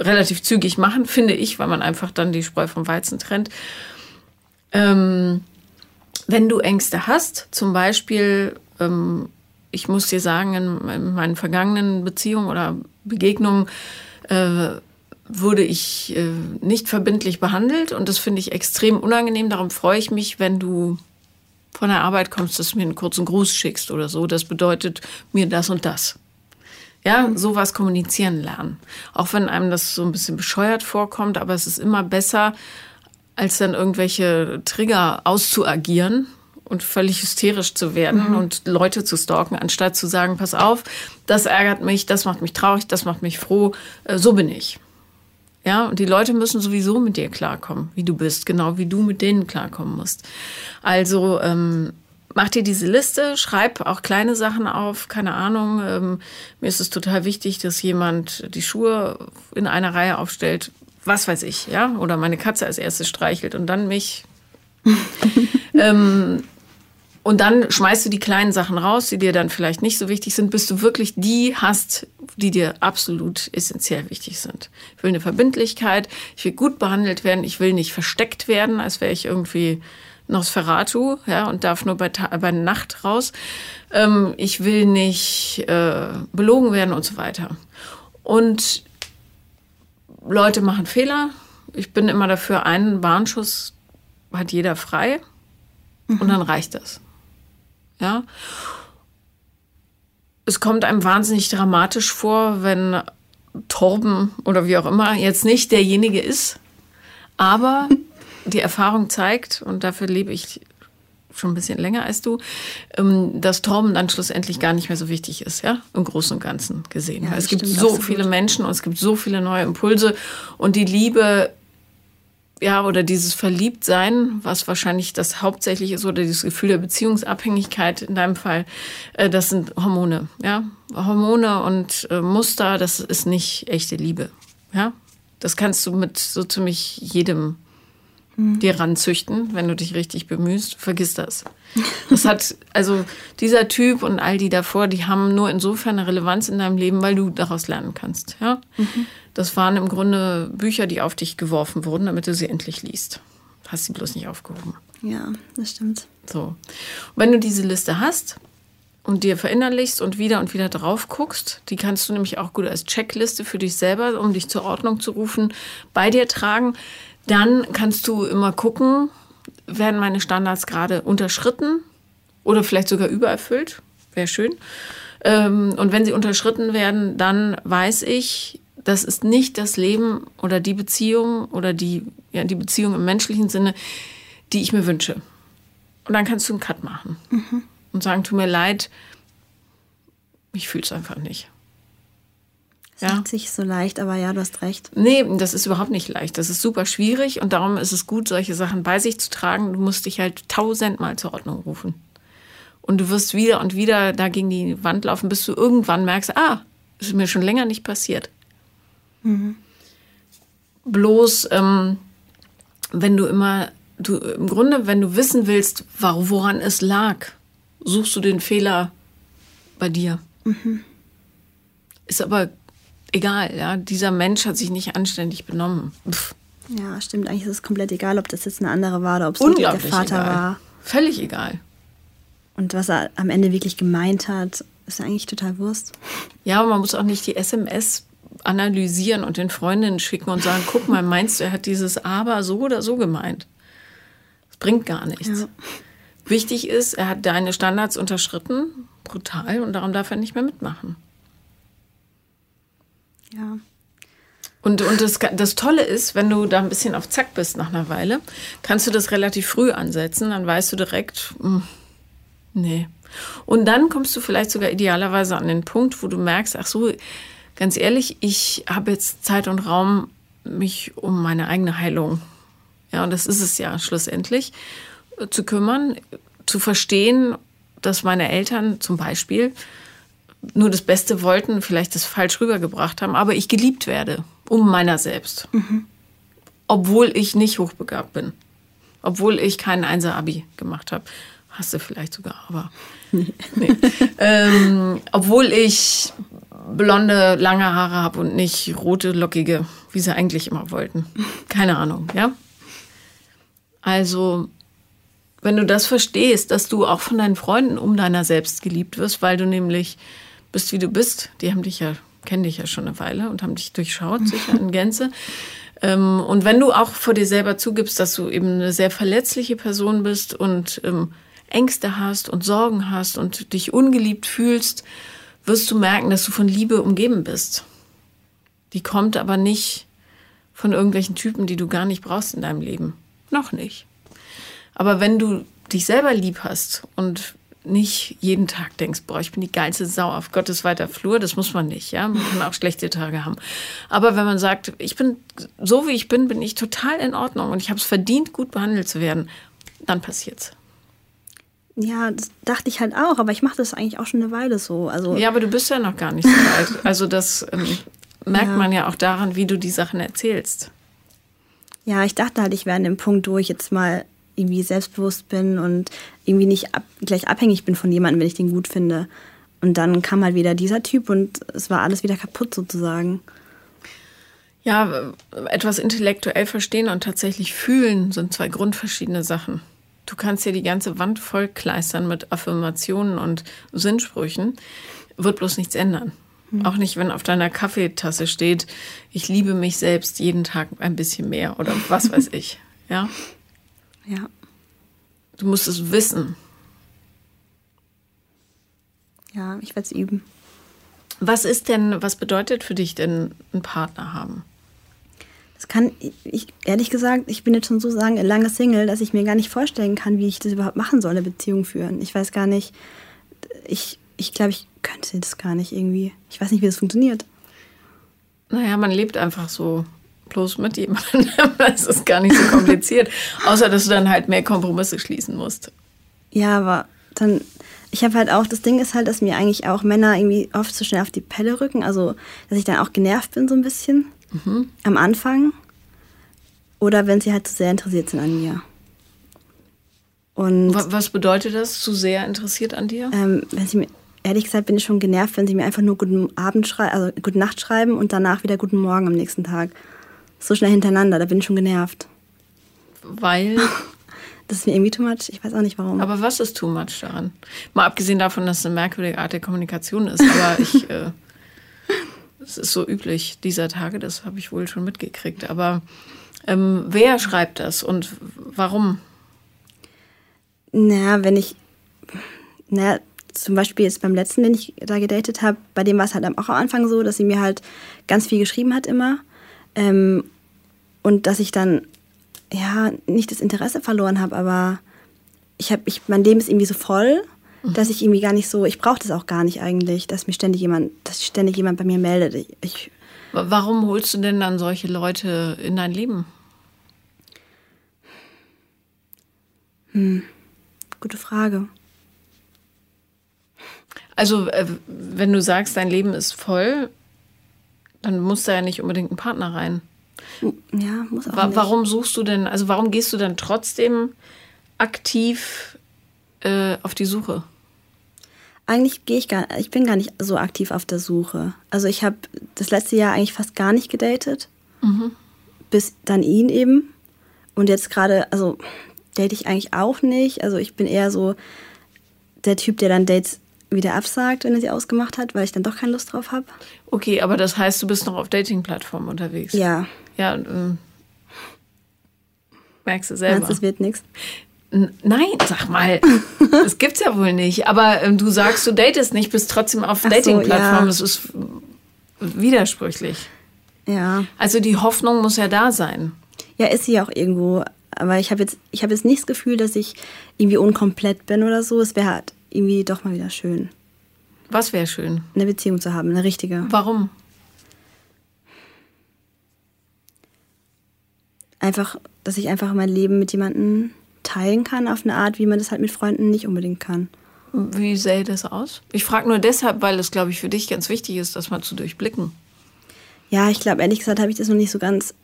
relativ zügig machen, finde ich, weil man einfach dann die Spreu vom Weizen trennt. Ähm, Wenn du Ängste hast, zum Beispiel, ähm, ich muss dir sagen, in, in meinen vergangenen Beziehungen oder Begegnungen äh, wurde ich äh, nicht verbindlich behandelt und das finde ich extrem unangenehm. Darum freue ich mich, wenn du von der Arbeit kommst, dass du mir einen kurzen Gruß schickst oder so. Das bedeutet mir das und das. Ja, sowas kommunizieren lernen. Auch wenn einem das so ein bisschen bescheuert vorkommt, aber es ist immer besser, als dann irgendwelche Trigger auszuagieren und völlig hysterisch zu werden mhm. und Leute zu stalken, anstatt zu sagen, pass auf, das ärgert mich, das macht mich traurig, das macht mich froh, äh, so bin ich. Ja, und die Leute müssen sowieso mit dir klarkommen, wie du bist, genau wie du mit denen klarkommen musst. Also ähm, mach dir diese Liste, schreib auch kleine Sachen auf, keine Ahnung. Ähm, mir ist es total wichtig, dass jemand die Schuhe in einer Reihe aufstellt, was weiß ich, ja, oder meine Katze als erstes streichelt und dann mich. ähm, und dann schmeißt du die kleinen Sachen raus, die dir dann vielleicht nicht so wichtig sind, bis du wirklich die hast, die dir absolut essentiell wichtig sind. Ich will eine Verbindlichkeit, ich will gut behandelt werden, ich will nicht versteckt werden, als wäre ich irgendwie Nosferatu, ja, und darf nur bei, Ta- bei Nacht raus. Ähm, ich will nicht äh, belogen werden und so weiter. Und Leute machen Fehler. Ich bin immer dafür, einen Warnschuss hat jeder frei mhm. und dann reicht das. Ja? Es kommt einem wahnsinnig dramatisch vor, wenn Torben oder wie auch immer jetzt nicht derjenige ist, aber die Erfahrung zeigt, und dafür lebe ich schon ein bisschen länger als du, dass Torben dann schlussendlich gar nicht mehr so wichtig ist, ja, im Großen und Ganzen gesehen. Ja, es gibt stimmt, so absolut. Viele Menschen und es gibt so viele neue Impulse und die Liebe, ja, oder dieses Verliebtsein, was wahrscheinlich das hauptsächlich ist, oder dieses Gefühl der Beziehungsabhängigkeit in deinem Fall, das sind Hormone, ja, Hormone und Muster, das ist nicht echte Liebe, ja. Das kannst du mit so ziemlich jedem dir ranzüchten, wenn du dich richtig bemühst, vergiss das. Das hat, also dieser Typ und all die davor, die haben nur insofern eine Relevanz in deinem Leben, weil du daraus lernen kannst. Ja? Mhm. Das waren im Grunde Bücher, die auf dich geworfen wurden, damit du sie endlich liest. Hast sie bloß nicht aufgehoben. Ja, das stimmt. So. Und wenn du diese Liste hast und dir verinnerlichst und wieder und wieder drauf guckst, die kannst du nämlich auch gut als Checkliste für dich selber, um dich zur Ordnung zu rufen, bei dir tragen. Dann kannst du immer gucken, werden meine Standards gerade unterschritten oder vielleicht sogar übererfüllt, wäre schön. Und wenn sie unterschritten werden, dann weiß ich, das ist nicht das Leben oder die Beziehung oder die, ja, die Beziehung im menschlichen Sinne, die ich mir wünsche. Und dann kannst du einen Cut machen mhm. und sagen, tut mir leid, ich fühle es einfach nicht. Das ja. ist nicht so leicht, aber ja, du hast recht. Nee, das ist überhaupt nicht leicht. Das ist super schwierig und darum ist es gut, solche Sachen bei sich zu tragen. Du musst dich halt tausendmal zur Ordnung rufen. Und du wirst wieder und wieder da gegen die Wand laufen, bis du irgendwann merkst, ah, ist mir schon länger nicht passiert. Mhm. Bloß, ähm, wenn du immer, du im Grunde, wenn du wissen willst, woran es lag, suchst du den Fehler bei dir. Mhm. Ist aber egal, ja, dieser Mensch hat sich nicht anständig benommen. Pff. Ja, stimmt. Eigentlich ist es komplett egal, ob das jetzt eine andere war oder ob es nicht der Vater egal. war. Völlig egal. Und was er am Ende wirklich gemeint hat, ist eigentlich total Wurst. Ja, aber man muss auch nicht die S M S analysieren und den Freundinnen schicken und sagen, guck mal, meinst du, er hat dieses Aber so oder so gemeint? Das bringt gar nichts. Ja. Wichtig ist, er hat deine Standards unterschritten, brutal, und darum darf er nicht mehr mitmachen. Ja. Und, und das, das Tolle ist, wenn du da ein bisschen auf Zack bist nach einer Weile, kannst du das relativ früh ansetzen, dann weißt du direkt, mh, nee. Und dann kommst du vielleicht sogar idealerweise an den Punkt, wo du merkst, ach so, ganz ehrlich, ich habe jetzt Zeit und Raum, mich um meine eigene Heilung, ja, und das ist es ja schlussendlich, zu kümmern, zu verstehen, dass meine Eltern zum Beispiel nur das Beste wollten, vielleicht das falsch rübergebracht haben, aber ich geliebt werde, um meiner selbst. Mhm. Obwohl ich nicht hochbegabt bin. Obwohl ich keinen Einser-Abi gemacht habe. Hast du vielleicht sogar, aber... Nee. Nee. ähm, obwohl ich blonde, lange Haare habe und nicht rote, lockige, wie sie eigentlich immer wollten. Keine Ahnung, ja? Also... Wenn du das verstehst, dass du auch von deinen Freunden um deiner selbst geliebt wirst, weil du nämlich bist, wie du bist, die haben dich ja, kennen dich ja schon eine Weile und haben dich durchschaut, sicher in Gänze. Ähm, und wenn du auch vor dir selber zugibst, dass du eben eine sehr verletzliche Person bist und ähm, Ängste hast und Sorgen hast und dich ungeliebt fühlst, wirst du merken, dass du von Liebe umgeben bist. Die kommt aber nicht von irgendwelchen Typen, die du gar nicht brauchst in deinem Leben. Noch nicht. Aber wenn du dich selber lieb hast und nicht jeden Tag denkst, boah, ich bin die geilste Sau auf Gottes weiter Flur, das muss man nicht, ja, man kann auch schlechte Tage haben. Aber wenn man sagt, ich bin so wie ich bin, bin ich total in Ordnung und ich habe es verdient, gut behandelt zu werden, dann passiert's. Ja, das dachte ich halt auch, aber ich mache das eigentlich auch schon eine Weile so. Also ja, aber du bist ja noch gar nicht so weit. Also das ähm, merkt ja. man ja auch daran, wie du die Sachen erzählst. Ja, ich dachte halt, ich wäre an dem Punkt, wo ich jetzt mal irgendwie selbstbewusst bin und irgendwie nicht ab, gleich abhängig bin von jemandem, wenn ich den gut finde. Und dann kam halt wieder dieser Typ und es war alles wieder kaputt sozusagen. Ja, etwas intellektuell verstehen und tatsächlich fühlen sind zwei grundverschiedene Sachen. Du kannst dir die ganze Wand vollkleistern mit Affirmationen und Sinnsprüchen, wird bloß nichts ändern. Mhm. Auch nicht, wenn auf deiner Kaffeetasse steht, ich liebe mich selbst jeden Tag ein bisschen mehr oder was weiß ich. Ja. Ja. Du musst es wissen. Ja, ich werde es üben. Was ist denn, was bedeutet für dich denn einen Partner haben? Das kann, ich, ehrlich gesagt, ich bin jetzt schon so lange Single, dass ich mir gar nicht vorstellen kann, wie ich das überhaupt machen soll, eine Beziehung führen. Ich weiß gar nicht, ich, ich glaube, ich könnte das gar nicht irgendwie. Ich weiß nicht, wie das funktioniert. Naja, man lebt einfach so. Bloß mit jemandem, das ist gar nicht so kompliziert, außer dass du dann halt mehr Kompromisse schließen musst. Ja, aber dann, ich habe halt auch, das Ding ist halt, dass mir eigentlich auch Männer irgendwie oft zu schnell auf die Pelle rücken, also dass ich dann auch genervt bin so ein bisschen mhm. am Anfang oder wenn sie halt zu sehr interessiert sind an mir. Und was bedeutet das, zu sehr interessiert an dir? Ähm, wenn sie mir, ehrlich gesagt bin ich schon genervt, wenn sie mir einfach nur guten Abend schreiben, also gute Nacht schreiben und danach wieder guten Morgen am nächsten Tag. So schnell hintereinander, da bin ich schon genervt. Weil? Das ist mir irgendwie too much, ich weiß auch nicht warum. Aber was ist too much daran? Mal abgesehen davon, dass es eine merkwürdige Art der Kommunikation ist, aber ich, äh, es ist so üblich dieser Tage, das habe ich wohl schon mitgekriegt. Aber ähm, wer schreibt das und warum? Na, wenn ich, na, zum Beispiel jetzt beim letzten, den ich da gedatet habe, bei dem war es halt auch am Anfang so, dass sie mir halt ganz viel geschrieben hat immer. Ähm, und dass ich dann, ja, nicht das Interesse verloren habe, aber ich hab, ich, mein Leben ist irgendwie so voll, mhm. dass ich irgendwie gar nicht so, ich brauche das auch gar nicht eigentlich, dass mir ständig jemand, dass ständig jemand bei mir meldet. Ich, ich, Warum holst du denn dann solche Leute in dein Leben? Hm, gute Frage. Also, äh, wenn du sagst, dein Leben ist voll, dann muss da ja nicht unbedingt ein Partner rein. Ja, muss auch Wa- nicht. Warum suchst du denn, also warum gehst du dann trotzdem aktiv äh, auf die Suche? Eigentlich gehe ich gar, ich bin gar nicht so aktiv auf der Suche. Also ich habe das letzte Jahr eigentlich fast gar nicht gedatet. Mhm. bis dann ihn eben. Und jetzt gerade, also date ich eigentlich auch nicht. Also ich bin eher so der Typ, der dann Dates wieder absagt, wenn er sie ausgemacht hat, weil ich dann doch keine Lust drauf habe. Okay, aber das heißt, du bist noch auf Dating-Plattformen unterwegs? Ja. Ja, äh, merkst du selber. Meinst, es wird nichts? Nein, sag mal, das gibt's ja wohl nicht. Aber ähm, du sagst, du datest nicht, bist trotzdem auf Ach Dating-Plattformen. So, ja. Das ist widersprüchlich. Ja. Also die Hoffnung muss ja da sein. Ja, ist sie auch irgendwo. Aber ich habe jetzt, ich hab jetzt nicht das Gefühl, dass ich irgendwie unkomplett bin oder so. Es wäre halt irgendwie doch mal wieder schön. Was wäre schön? Eine Beziehung zu haben, eine richtige. Warum? Einfach, dass ich einfach mein Leben mit jemandem teilen kann auf eine Art, wie man das halt mit Freunden nicht unbedingt kann. Wie sähe das aus? Ich frage nur deshalb, weil es, glaube ich, für dich ganz wichtig ist, das mal zu durchblicken. Ja, ich glaube, ehrlich gesagt, habe ich das noch nicht so ganz,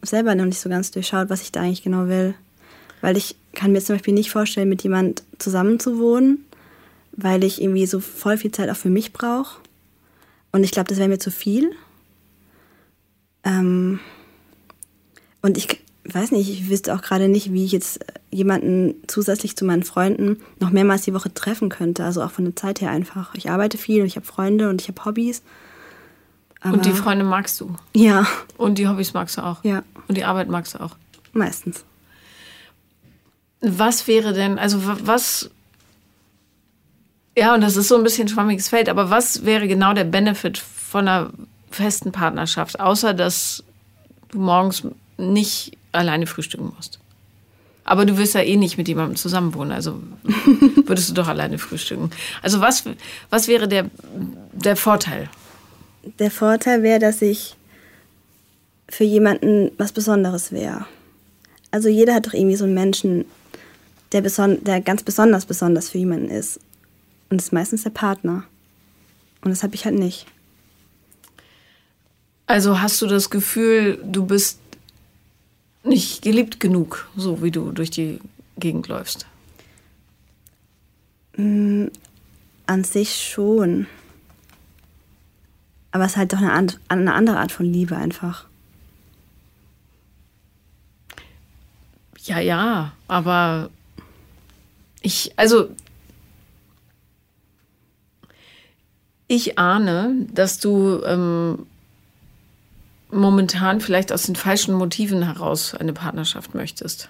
selber noch nicht so ganz durchschaut, was ich da eigentlich genau will. Weil ich kann mir zum Beispiel nicht vorstellen, mit jemand zusammen zu wohnen, weil ich irgendwie so voll viel Zeit auch für mich brauche. Und ich glaube, das wäre mir zu viel. Ähm Und ich weiß nicht, ich wüsste auch gerade nicht, wie ich jetzt jemanden zusätzlich zu meinen Freunden noch mehrmals die Woche treffen könnte. Also auch von der Zeit her einfach. Ich arbeite viel und ich habe Freunde und ich habe Hobbys. Aber und die Freunde magst du? Ja. Und die Hobbys magst du auch? Ja. Und die Arbeit magst du auch? Meistens. Was wäre denn, also was, ja, und das ist so ein bisschen schwammiges Feld, aber was wäre genau der Benefit von einer festen Partnerschaft, außer dass du morgens nicht alleine frühstücken musst? Aber du wirst ja eh nicht mit jemandem zusammenwohnen, also würdest du doch alleine frühstücken. Also was, was wäre der, der Vorteil? Der Vorteil wäre, dass ich für jemanden was Besonderes wäre. Also jeder hat doch irgendwie so einen Menschen, Der, beson- der ganz besonders besonders für jemanden ist. Und das ist meistens der Partner. Und das habe ich halt nicht. Also hast du das Gefühl, du bist nicht geliebt genug, so wie du durch die Gegend läufst? Mm, an sich schon. Aber es ist halt doch eine, and- eine andere Art von Liebe einfach. Ja, ja, aber... Ich, also, ich ahne, dass du ähm, momentan vielleicht aus den falschen Motiven heraus eine Partnerschaft möchtest.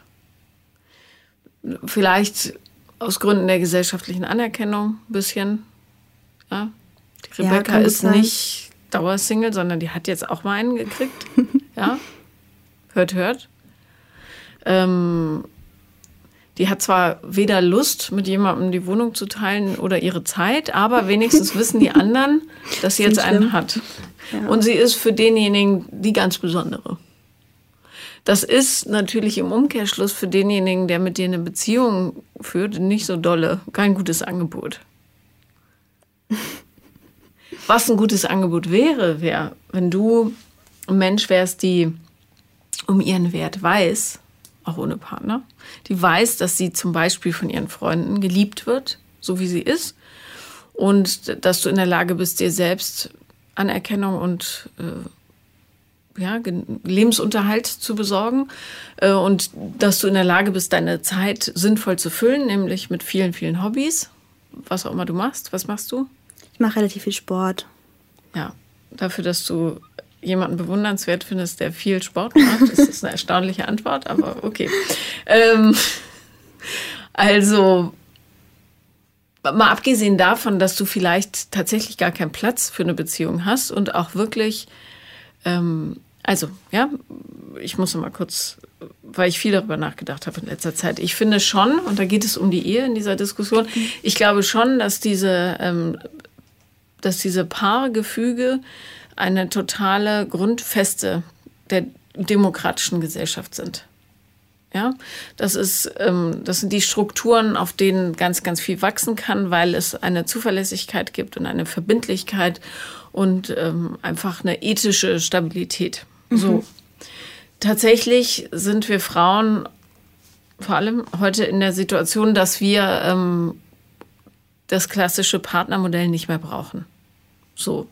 Vielleicht aus Gründen der gesellschaftlichen Anerkennung ein bisschen. Ja? Die Rebecca ja, ist nicht Dauersingle, sondern die hat jetzt auch mal einen gekriegt. Ja? Hört, hört. Ähm... Die hat zwar weder Lust, mit jemandem die Wohnung zu teilen oder ihre Zeit, aber wenigstens wissen die anderen, dass sie jetzt einen hat. Ja. Und sie ist für denjenigen die ganz Besondere. Das ist natürlich im Umkehrschluss für denjenigen, der mit dir eine Beziehung führt, nicht so dolle. Kein gutes Angebot. Was ein gutes Angebot wäre, wäre, wenn du ein Mensch wärst, die um ihren Wert weiß, auch ohne Partner, die weiß, dass sie zum Beispiel von ihren Freunden geliebt wird, so wie sie ist, und dass du in der Lage bist, dir selbst Anerkennung und äh, ja, Lebensunterhalt zu besorgen äh, und dass du in der Lage bist, deine Zeit sinnvoll zu füllen, nämlich mit vielen, vielen Hobbys, was auch immer du machst. Was machst du? Ich mache relativ viel Sport. Ja, dafür, dass du jemanden bewundernswert findest, der viel Sport macht. Das ist eine erstaunliche Antwort, aber okay. Ähm, also, mal abgesehen davon, dass du vielleicht tatsächlich gar keinen Platz für eine Beziehung hast und auch wirklich, ähm, also, ja, ich muss noch mal kurz, weil ich viel darüber nachgedacht habe in letzter Zeit. Ich finde schon, und da geht es um die Ehe in dieser Diskussion, ich glaube schon, dass diese, ähm, dass diese Paargefüge eine totale Grundfeste der demokratischen Gesellschaft sind. Ja, das ist, ähm, das sind die Strukturen, auf denen ganz, ganz viel wachsen kann, weil es eine Zuverlässigkeit gibt und eine Verbindlichkeit und ähm, einfach eine ethische Stabilität. Mhm. So. Tatsächlich sind wir Frauen vor allem heute in der Situation, dass wir ähm, das klassische Partnermodell nicht mehr brauchen. So.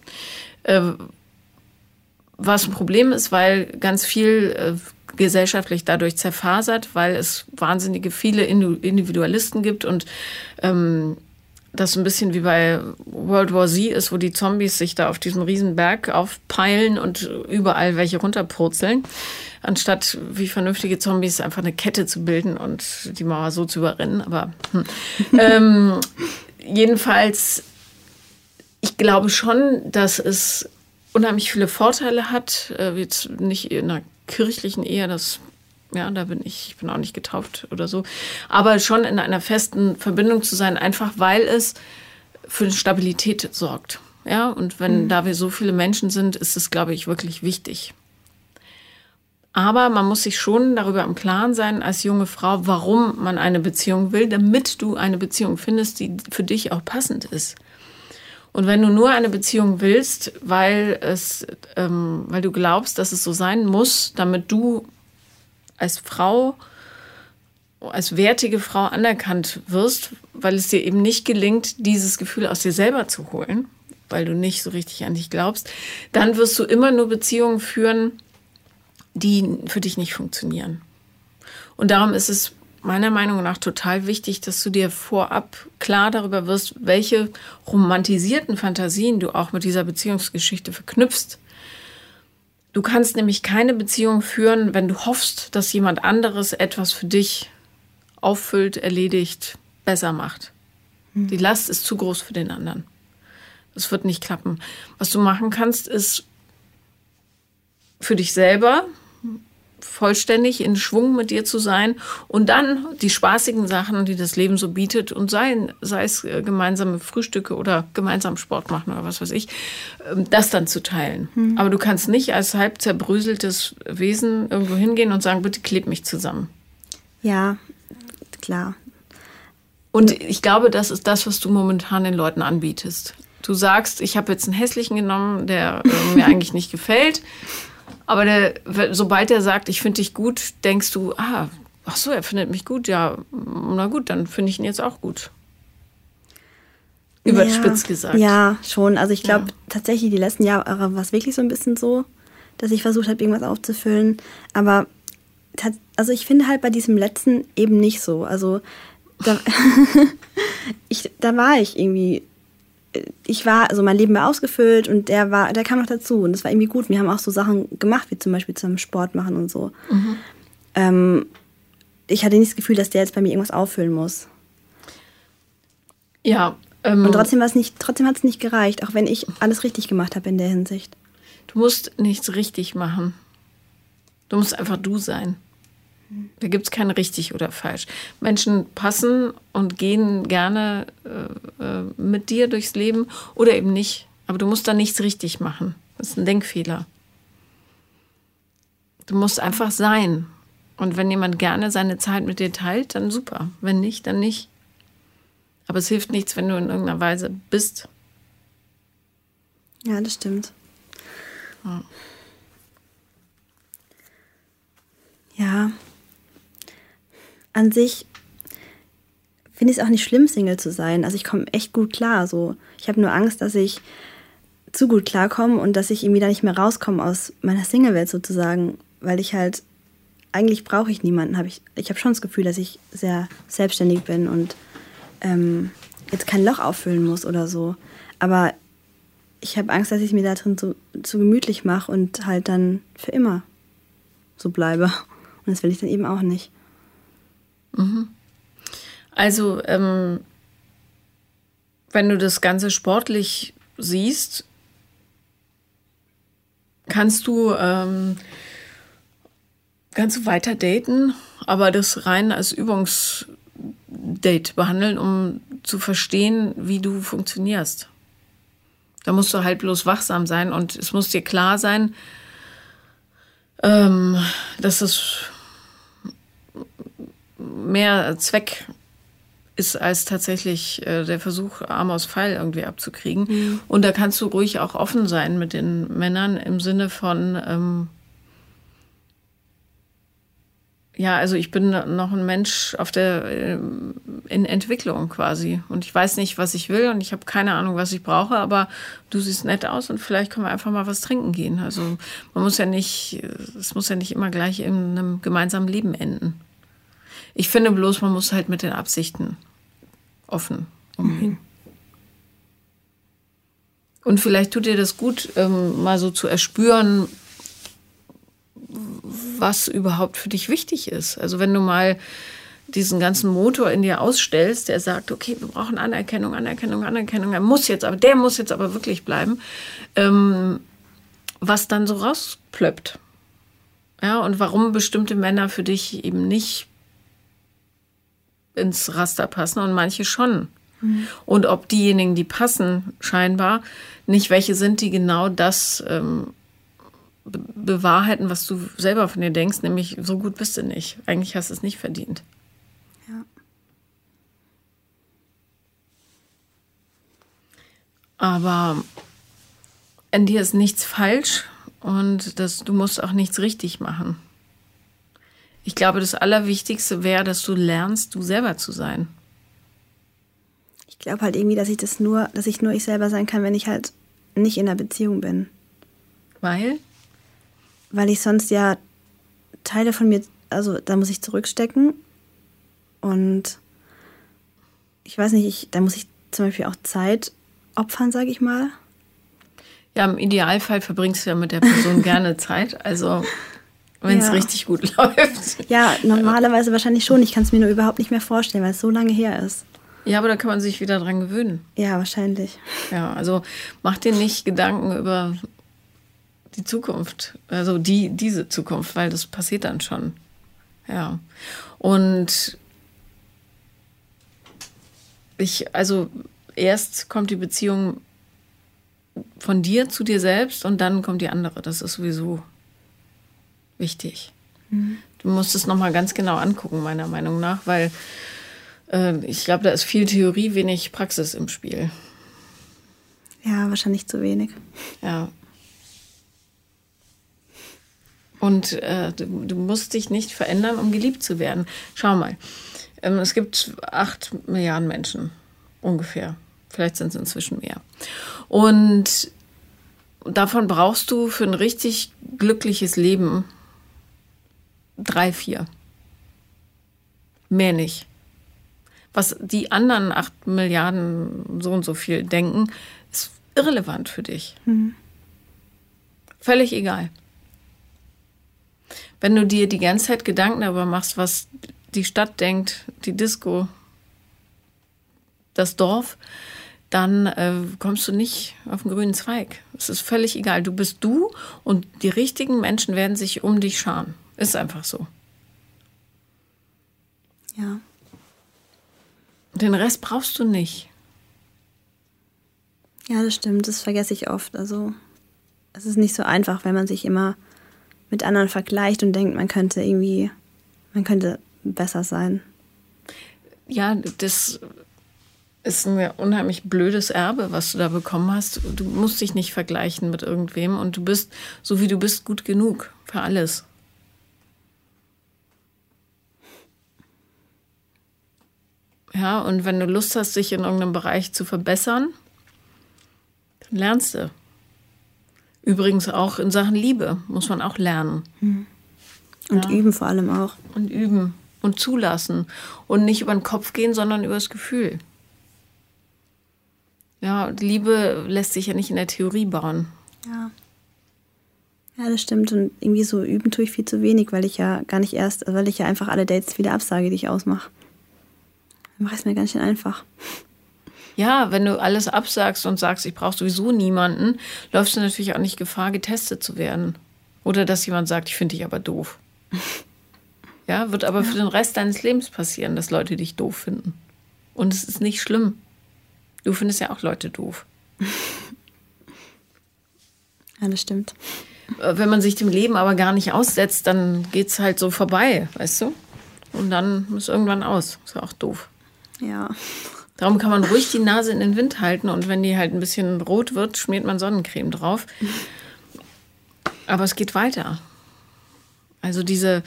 was ein Problem ist, weil ganz viel äh, gesellschaftlich dadurch zerfasert, weil es wahnsinnige viele Individualisten gibt und ähm, das ein bisschen wie bei World War Z ist, wo die Zombies sich da auf diesem Riesenberg aufpeilen und überall welche runterpurzeln, anstatt wie vernünftige Zombies einfach eine Kette zu bilden und die Mauer so zu überrennen. Aber hm. ähm, jedenfalls, ich glaube schon, dass es unheimlich viele Vorteile hat. Äh, jetzt nicht in einer kirchlichen Ehe, das ja, da bin ich, ich bin auch nicht getauft oder so. Aber schon in einer festen Verbindung zu sein, einfach weil es für Stabilität sorgt. Ja, und wenn mhm. da wir so viele Menschen sind, ist es, glaube ich, wirklich wichtig. Aber man muss sich schon darüber im Klaren sein, als junge Frau, warum man eine Beziehung will, damit du eine Beziehung findest, die für dich auch passend ist. Und wenn du nur eine Beziehung willst, weil es, ähm, weil du glaubst, dass es so sein muss, damit du als Frau, als wertige Frau anerkannt wirst, weil es dir eben nicht gelingt, dieses Gefühl aus dir selber zu holen, weil du nicht so richtig an dich glaubst, dann wirst du immer nur Beziehungen führen, die für dich nicht funktionieren. Und darum ist es meiner Meinung nach total wichtig, dass du dir vorab klar darüber wirst, welche romantisierten Fantasien du auch mit dieser Beziehungsgeschichte verknüpfst. Du kannst nämlich keine Beziehung führen, wenn du hoffst, dass jemand anderes etwas für dich auffüllt, erledigt, besser macht. Mhm. Die Last ist zu groß für den anderen. Das wird nicht klappen. Was du machen kannst, ist für dich selber vollständig in Schwung mit dir zu sein und dann die spaßigen Sachen, die das Leben so bietet, und sei, sei es gemeinsame Frühstücke oder gemeinsam Sport machen oder was weiß ich, das dann zu teilen. Mhm. Aber du kannst nicht als halb zerbröseltes Wesen irgendwo hingehen und sagen, bitte kleb mich zusammen. Ja, klar. Und ich glaube, das ist das, was du momentan den Leuten anbietest. Du sagst, ich habe jetzt einen hässlichen genommen, der äh, mir eigentlich nicht gefällt. Aber der, sobald er sagt, ich finde dich gut, denkst du, ah, ach so, er findet mich gut, ja, na gut, dann finde ich ihn jetzt auch gut. Überspitzt ja, gesagt. Ja, schon. Also ich glaube ja. tatsächlich, die letzten Jahre war es wirklich so ein bisschen so, dass ich versucht habe, irgendwas aufzufüllen. Aber also ich finde halt bei diesem letzten eben nicht so. Also da, ich, da war ich irgendwie... Ich war, also mein Leben war ausgefüllt und der war, der kam noch dazu und das war irgendwie gut. Wir haben auch so Sachen gemacht, wie zum Beispiel zusammen Sport machen und so. Mhm. Ähm, ich hatte nicht das Gefühl, dass der jetzt bei mir irgendwas auffüllen muss. Ja. Ähm, und trotzdem war es nicht, trotzdem hat es nicht gereicht, auch wenn ich alles richtig gemacht habe in der Hinsicht. Du musst nichts richtig machen. Du musst einfach du sein. Da gibt es kein richtig oder falsch. Menschen passen und gehen gerne äh, mit dir durchs Leben oder eben nicht. Aber du musst da nichts richtig machen. Das ist ein Denkfehler. Du musst einfach sein. Und wenn jemand gerne seine Zeit mit dir teilt, dann super. Wenn nicht, dann nicht. Aber es hilft nichts, wenn du in irgendeiner Weise bist. Ja, das stimmt. Ja. Ja. An sich finde ich es auch nicht schlimm, Single zu sein. Also ich komme echt gut klar. So. Ich habe nur Angst, dass ich zu gut klarkomme und dass ich irgendwie da nicht mehr rauskomme aus meiner Single-Welt sozusagen. Weil ich halt, eigentlich brauche ich niemanden. Hab ich ich habe schon das Gefühl, dass ich sehr selbstständig bin und ähm, jetzt kein Loch auffüllen muss oder so. Aber ich habe Angst, dass ich mir da drin so, so gemütlich mache und halt dann für immer so bleibe. Und das will ich dann eben auch nicht. Also, ähm, wenn du das Ganze sportlich siehst, kannst du, ähm, kannst du weiter daten, aber das rein als Übungsdate behandeln, um zu verstehen, wie du funktionierst. Da musst du halt bloß wachsam sein und es muss dir klar sein, ähm, dass es mehr Zweck ist als tatsächlich äh, der Versuch, Arm aus Pfeil irgendwie abzukriegen. Mhm. Und da kannst du ruhig auch offen sein mit den Männern im Sinne von, ähm, ja, also ich bin noch ein Mensch auf der, in Entwicklung quasi. Und ich weiß nicht, was ich will und ich habe keine Ahnung, was ich brauche, aber du siehst nett aus und vielleicht können wir einfach mal was trinken gehen. Also man muss ja nicht, es muss ja nicht immer gleich in einem gemeinsamen Leben enden. Ich finde bloß, man muss halt mit den Absichten offen umgehen. Mhm. Und vielleicht tut dir das gut, mal so zu erspüren, was überhaupt für dich wichtig ist. Also wenn du mal diesen ganzen Motor in dir ausstellst, der sagt, okay, wir brauchen Anerkennung, Anerkennung, Anerkennung, er muss jetzt, aber der muss jetzt aber wirklich bleiben, ähm, was dann so rausplöppt. Ja, und warum bestimmte Männer für dich eben nicht ins Raster passen und manche schon. Mhm. Und ob diejenigen, die passen, scheinbar nicht welche sind, die genau das ähm, bewahrheiten, was du selber von dir denkst, nämlich so gut bist du nicht. Eigentlich hast du es nicht verdient. Ja. Aber in dir ist nichts falsch und das, du musst auch nichts richtig machen. Ich glaube, das Allerwichtigste wäre, dass du lernst, du selber zu sein. Ich glaube halt irgendwie, dass ich das nur, dass ich nur ich selber sein kann, wenn ich halt nicht in einer Beziehung bin. Weil? Weil ich sonst ja Teile von mir, also da muss ich zurückstecken und ich weiß nicht, ich, da muss ich zum Beispiel auch Zeit opfern, sage ich mal. Ja, im Idealfall verbringst du ja mit der Person gerne Zeit, also wenn es ja. richtig gut läuft. Ja, normalerweise wahrscheinlich schon, ich kann es mir nur überhaupt nicht mehr vorstellen, weil es so lange her ist. Ja, aber da kann man sich wieder dran gewöhnen. Ja, wahrscheinlich. Ja, also mach dir nicht Gedanken über die Zukunft, also die, diese Zukunft, weil das passiert dann schon. Ja. Und ich, also erst kommt die Beziehung von dir zu dir selbst und dann kommt die andere. Das ist sowieso wichtig. Mhm. Du musst es nochmal ganz genau angucken, meiner Meinung nach, weil äh, ich glaube, da ist viel Theorie, wenig Praxis im Spiel. Ja, wahrscheinlich zu wenig. Ja. Und äh, du, du musst dich nicht verändern, um geliebt zu werden. Schau mal, ähm, es gibt acht Milliarden Menschen ungefähr. Vielleicht sind es inzwischen mehr. Und davon brauchst du für ein richtig glückliches Leben drei, vier. Mehr nicht. Was die anderen acht Milliarden so und so viel denken, ist irrelevant für dich. Mhm. Völlig egal. Wenn du dir die ganze Zeit Gedanken darüber machst, was die Stadt denkt, die Disco, das Dorf, dann äh, kommst du nicht auf den grünen Zweig. Es ist völlig egal. Du bist du und die richtigen Menschen werden sich um dich scharen. Ist einfach so. Ja. Den Rest brauchst du nicht. Ja, das stimmt. Das vergesse ich oft. Also es ist nicht so einfach, wenn man sich immer mit anderen vergleicht und denkt, man könnte irgendwie, man könnte besser sein. Ja, das ist ein unheimlich blödes Erbe, was du da bekommen hast. Du musst dich nicht vergleichen mit irgendwem und du bist, so wie du bist, gut genug für alles. Ja, und wenn du Lust hast, dich in irgendeinem Bereich zu verbessern, dann lernst du. Übrigens auch in Sachen Liebe muss man auch lernen. Mhm. Und ja. üben vor allem auch. Und üben und zulassen. Und nicht über den Kopf gehen, sondern über das Gefühl. Ja, und Liebe lässt sich ja nicht in der Theorie bauen. Ja. Ja, das stimmt. Und irgendwie so üben tue ich viel zu wenig, weil ich ja gar nicht erst, weil ich ja einfach alle Dates wieder absage, die ich ausmache. Dann mache ich es mir ganz schön einfach. Ja, wenn du alles absagst und sagst, ich brauche sowieso niemanden, läufst du natürlich auch nicht Gefahr, getestet zu werden. Oder dass jemand sagt, ich finde dich aber doof. Ja, wird aber ja. für den Rest deines Lebens passieren, dass Leute dich doof finden. Und es ist nicht schlimm. Du findest ja auch Leute doof. Ja, das stimmt. Wenn man sich dem Leben aber gar nicht aussetzt, dann geht's halt so vorbei, weißt du? Und dann ist irgendwann aus. Ist ja auch doof. Ja. Darum kann man ruhig die Nase in den Wind halten und wenn die halt ein bisschen rot wird, schmiert man Sonnencreme drauf. Aber es geht weiter. Also diese,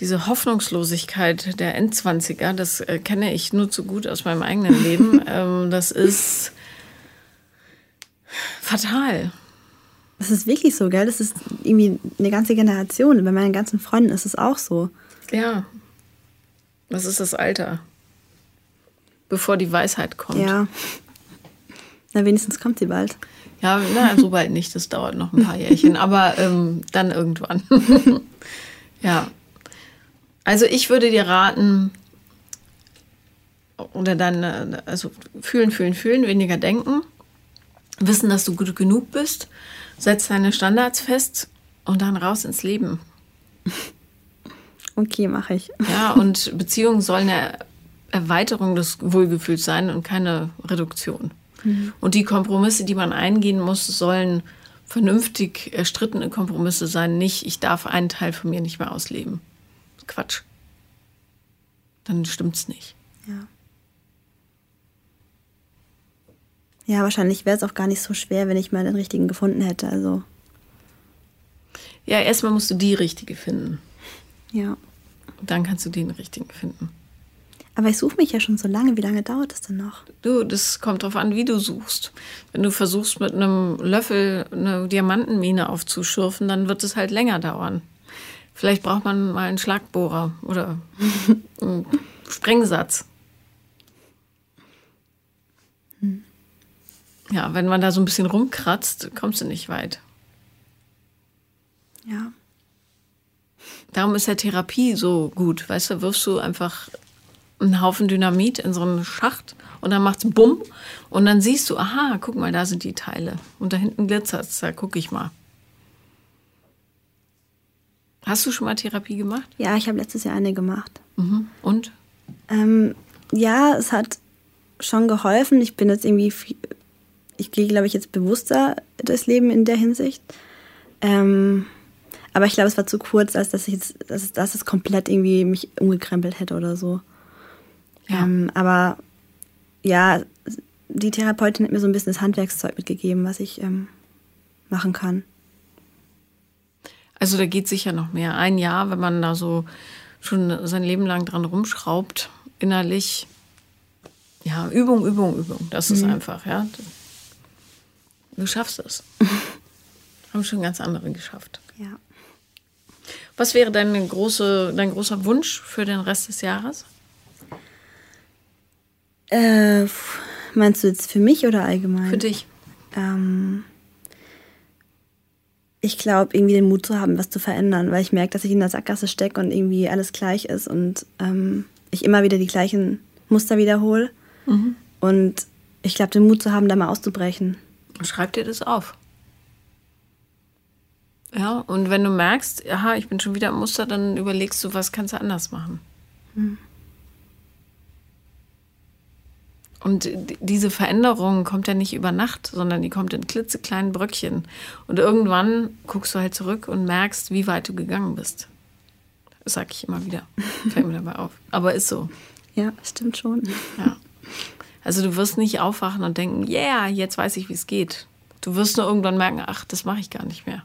diese Hoffnungslosigkeit der Endzwanziger, das äh, kenne ich nur zu gut aus meinem eigenen Leben. ähm, das ist fatal. Das ist wirklich so, gell? Das ist irgendwie eine ganze Generation. Bei meinen ganzen Freunden ist es auch so. Ja. Das ist das Alter. Bevor die Weisheit kommt. Ja. Na, wenigstens kommt sie bald. Ja, na, so bald nicht. Das dauert noch ein paar Jährchen. Aber ähm, dann irgendwann. Ja. Also ich würde dir raten, oder dann, also fühlen, fühlen, fühlen, weniger denken. Wissen, dass du gut genug bist. Setz deine Standards fest und dann raus ins Leben. Okay, mache ich. Ja, und Beziehungen sollen eine Erweiterung des Wohlgefühls sein und keine Reduktion. Mhm. Und die Kompromisse, die man eingehen muss, sollen vernünftig erstrittene Kompromisse sein. Nicht, ich darf einen Teil von mir nicht mehr ausleben. Quatsch. Dann stimmt's nicht. Ja. Ja, wahrscheinlich wäre es auch gar nicht so schwer, wenn ich mal den richtigen gefunden hätte. Also. Ja, erstmal musst du die richtige finden. Ja. Und dann kannst du den richtigen finden. Aber ich suche mich ja schon so lange. Wie lange dauert das denn noch? Du, das kommt drauf an, wie du suchst. Wenn du versuchst, mit einem Löffel eine Diamantenmine aufzuschürfen, dann wird es halt länger dauern. Vielleicht braucht man mal einen Schlagbohrer oder einen Sprengsatz. Hm. Ja, wenn man da so ein bisschen rumkratzt, kommst du nicht weit. Ja. Darum ist ja Therapie so gut. Weißt du, wirfst du einfach einen Haufen Dynamit in so einen Schacht und dann macht's bumm und dann siehst du, aha, guck mal, da sind die Teile. Und da hinten glitzert's, da guck ich mal. Hast du schon mal Therapie gemacht? Ja, ich habe letztes Jahr eine gemacht. Mhm. Und? Ähm, ja, es hat schon geholfen. Ich bin jetzt irgendwie... Viel Ich gehe, glaube ich, jetzt bewusster durchs Leben in der Hinsicht. Ähm, aber ich glaube, es war zu kurz, als dass ich jetzt, dass, dass es komplett irgendwie mich umgekrempelt hätte oder so. Ja. Ähm, aber ja, die Therapeutin hat mir so ein bisschen das Handwerkszeug mitgegeben, was ich ähm, machen kann. Also da geht sicher noch mehr. Ein Jahr, wenn man da so schon sein Leben lang dran rumschraubt, innerlich. Ja, Übung, Übung, Übung. Das ist mhm. einfach, ja. Du schaffst es. Haben schon ganz andere geschafft. Ja. Was wäre dein, große, dein großer Wunsch für den Rest des Jahres? Äh, meinst du jetzt für mich oder allgemein? Für dich. Ähm, ich glaube, irgendwie den Mut zu haben, was zu verändern, weil ich merke, dass ich in der Sackgasse stecke und irgendwie alles gleich ist und ähm, ich immer wieder die gleichen Muster wiederhole. Mhm. Und ich glaube, den Mut zu haben, da mal auszubrechen. Schreib dir das auf. Ja, und wenn du merkst, aha, ich bin schon wieder im Muster, dann überlegst du, was kannst du anders machen. Hm. Und diese Veränderung kommt ja nicht über Nacht, sondern die kommt in klitzekleinen Bröckchen. Und irgendwann guckst du halt zurück und merkst, wie weit du gegangen bist. Das sag ich immer wieder. Fällt mir dabei auf. Aber ist so. Ja, stimmt schon. Ja. Also du wirst nicht aufwachen und denken, yeah, jetzt weiß ich, wie es geht. Du wirst nur irgendwann merken, ach, das mache ich gar nicht mehr.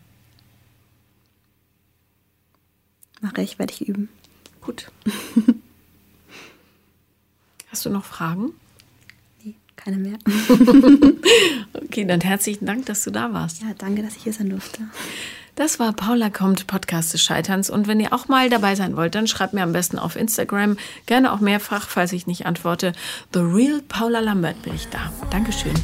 Mache ich, werde ich üben. Gut. Hast du noch Fragen? Nee, keine mehr. Okay, dann herzlichen Dank, dass du da warst. Ja, danke, dass ich hier sein durfte. Das war Paula kommt, Podcast des Scheiterns. Und wenn ihr auch mal dabei sein wollt, dann schreibt mir am besten auf Instagram, gerne auch mehrfach, falls ich nicht antworte. The Real Paula Lambert bin ich da. Dankeschön.